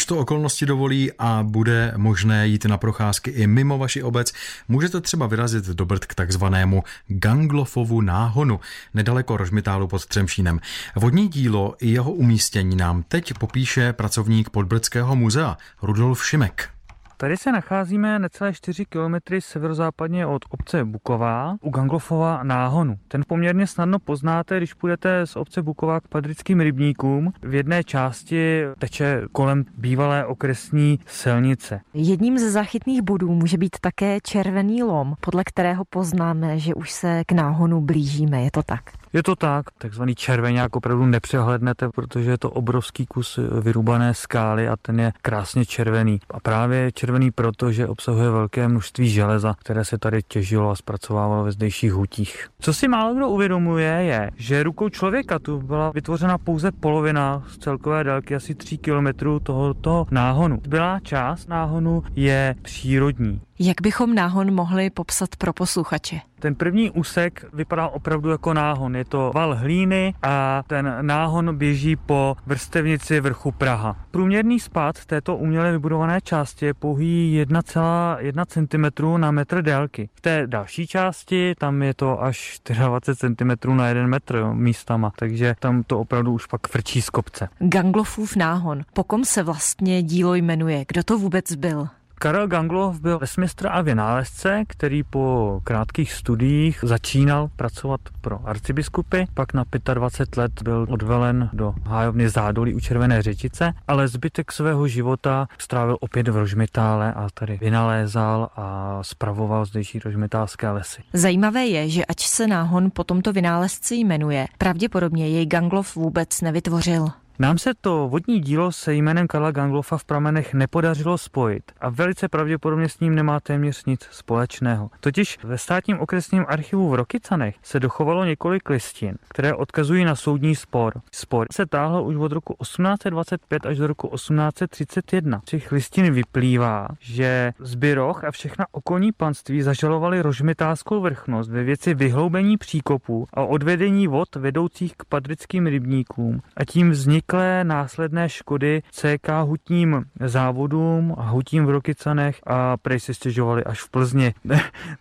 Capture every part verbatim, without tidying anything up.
Až to okolnosti dovolí a bude možné jít na procházky i mimo vaši obec, můžete třeba vyrazit do Brd k takzvanému Ganglofovu náhonu, nedaleko Rožmitálu pod Třemšínem. Vodní dílo i jeho umístění nám teď popíše pracovník Podbrdského muzea Rudolf Šimek. Tady se nacházíme necelé čtyři kilometry severozápadně od obce Buková u Ganglofova náhonu. Ten poměrně snadno poznáte, když půjdete z obce Buková k Padrickým rybníkům. V jedné části teče kolem bývalé okresní silnice. Jedním ze záchytných bodů může být také červený lom, podle kterého poznáme, že už se k náhonu blížíme. Je to tak? Je to tak. Takzvaný červeňák opravdu nepřehlednete, protože je to obrovský kus vyrubané skály a ten je krásně červený. A právě červený protože obsahuje velké množství železa, které se tady těžilo a zpracovávalo ve zdejších hutích. Co si málo kdo uvědomuje, je, že rukou člověka tu byla vytvořena pouze polovina z celkové délky asi tří kilometrů tohoto náhonu. Zbylá část náhonu je přírodní. Jak bychom náhon mohli popsat pro posluchače? Ten první úsek vypadá opravdu jako náhon. Je to val hlíny a ten náhon běží po vrstevnici vrchu Praha. Průměrný spád této uměle vybudované části je pouhý jedna celá jedna centimetru na metr délky. V té další části tam je to až dvacet čtyři centimetrů na jeden metr místama, takže tam to opravdu už pak frčí z kopce. Ganglofův náhon. Po kom se vlastně dílo jmenuje? Kdo to vůbec byl? Karel Ganglof byl lesmistr a vynálezce, který po krátkých studiích začínal pracovat pro arcibiskupy, pak na dvacet pět let byl odvelen do hájovny Zádolí u Červené Řečice, ale zbytek svého života strávil opět v Rožmitále a tady vynalézal a spravoval zdejší rožmitálské lesy. Zajímavé je, že ač se náhon po tomto vynálezci jmenuje, pravděpodobně jej Ganglof vůbec nevytvořil. Nám se to vodní dílo se jménem Karla Ganglofa v pramenech nepodařilo spojit a velice pravděpodobně s ním nemá téměř nic společného. Totiž ve státním okresním archivu v Rokycanech se dochovalo několik listin, které odkazují na soudní spor. Spor se táhl už od roku osmnáct dvacet pět až do roku osmnáct třicet jedna. Z těch listin vyplývá, že Zbíroch a všechna okolní panství zažalovali rožmitálskou vrchnost ve věci vyhloubení příkopů a odvedení vod vedoucích k Padrickým rybníkům a tím vznik následné škody C K hutním závodům a hutím v Rokycanech a prej se stěžovali až v Plzni.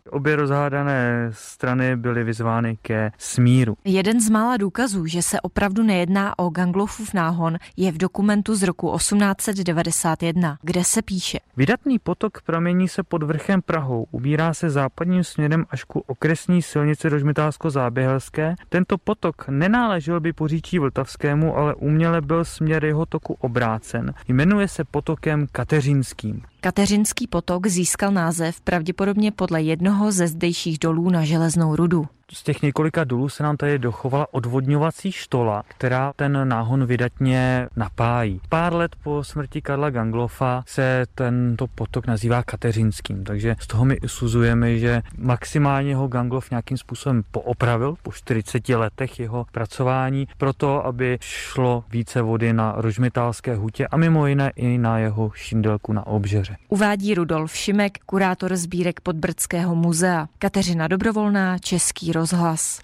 Obě rozhádané strany byly vyzvány ke smíru. Jeden z mála důkazů, že se opravdu nejedná o Ganglofův náhon, je v dokumentu z roku osmnáct devadesát jedna, kde se píše: Vydatný potok promění se pod vrchem Prahou, ubírá se západním směrem až ku okresní silnici rožmitálsko-záběhelské. Tento potok nenáležel by poříčí vltavskému, ale uměl byl směr jeho toku obrácen. Jmenuje se potokem Kateřinským. Kateřinský potok získal název pravděpodobně podle jednoho ze zdejších dolů na železnou rudu. Z těch několika dolů se nám tady dochovala odvodňovací štola, která ten náhon vydatně napájí. Pár let po smrti Karla Ganglofa se tento potok nazývá Kateřinským, takže z toho my usuzujeme, že maximálně ho Ganglof nějakým způsobem poopravil po čtyřiceti letech jeho pracování, proto aby šlo více vody na rožmitálské hutě a mimo jiné i na jeho šindelku na Obžer. Uvádí Rudolf Šimek, kurátor sbírek Podbrdského muzea. Kateřina Dobrovolná, Český rozhlas.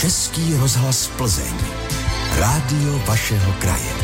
Český rozhlas Plzeň. Rádio vašeho kraje.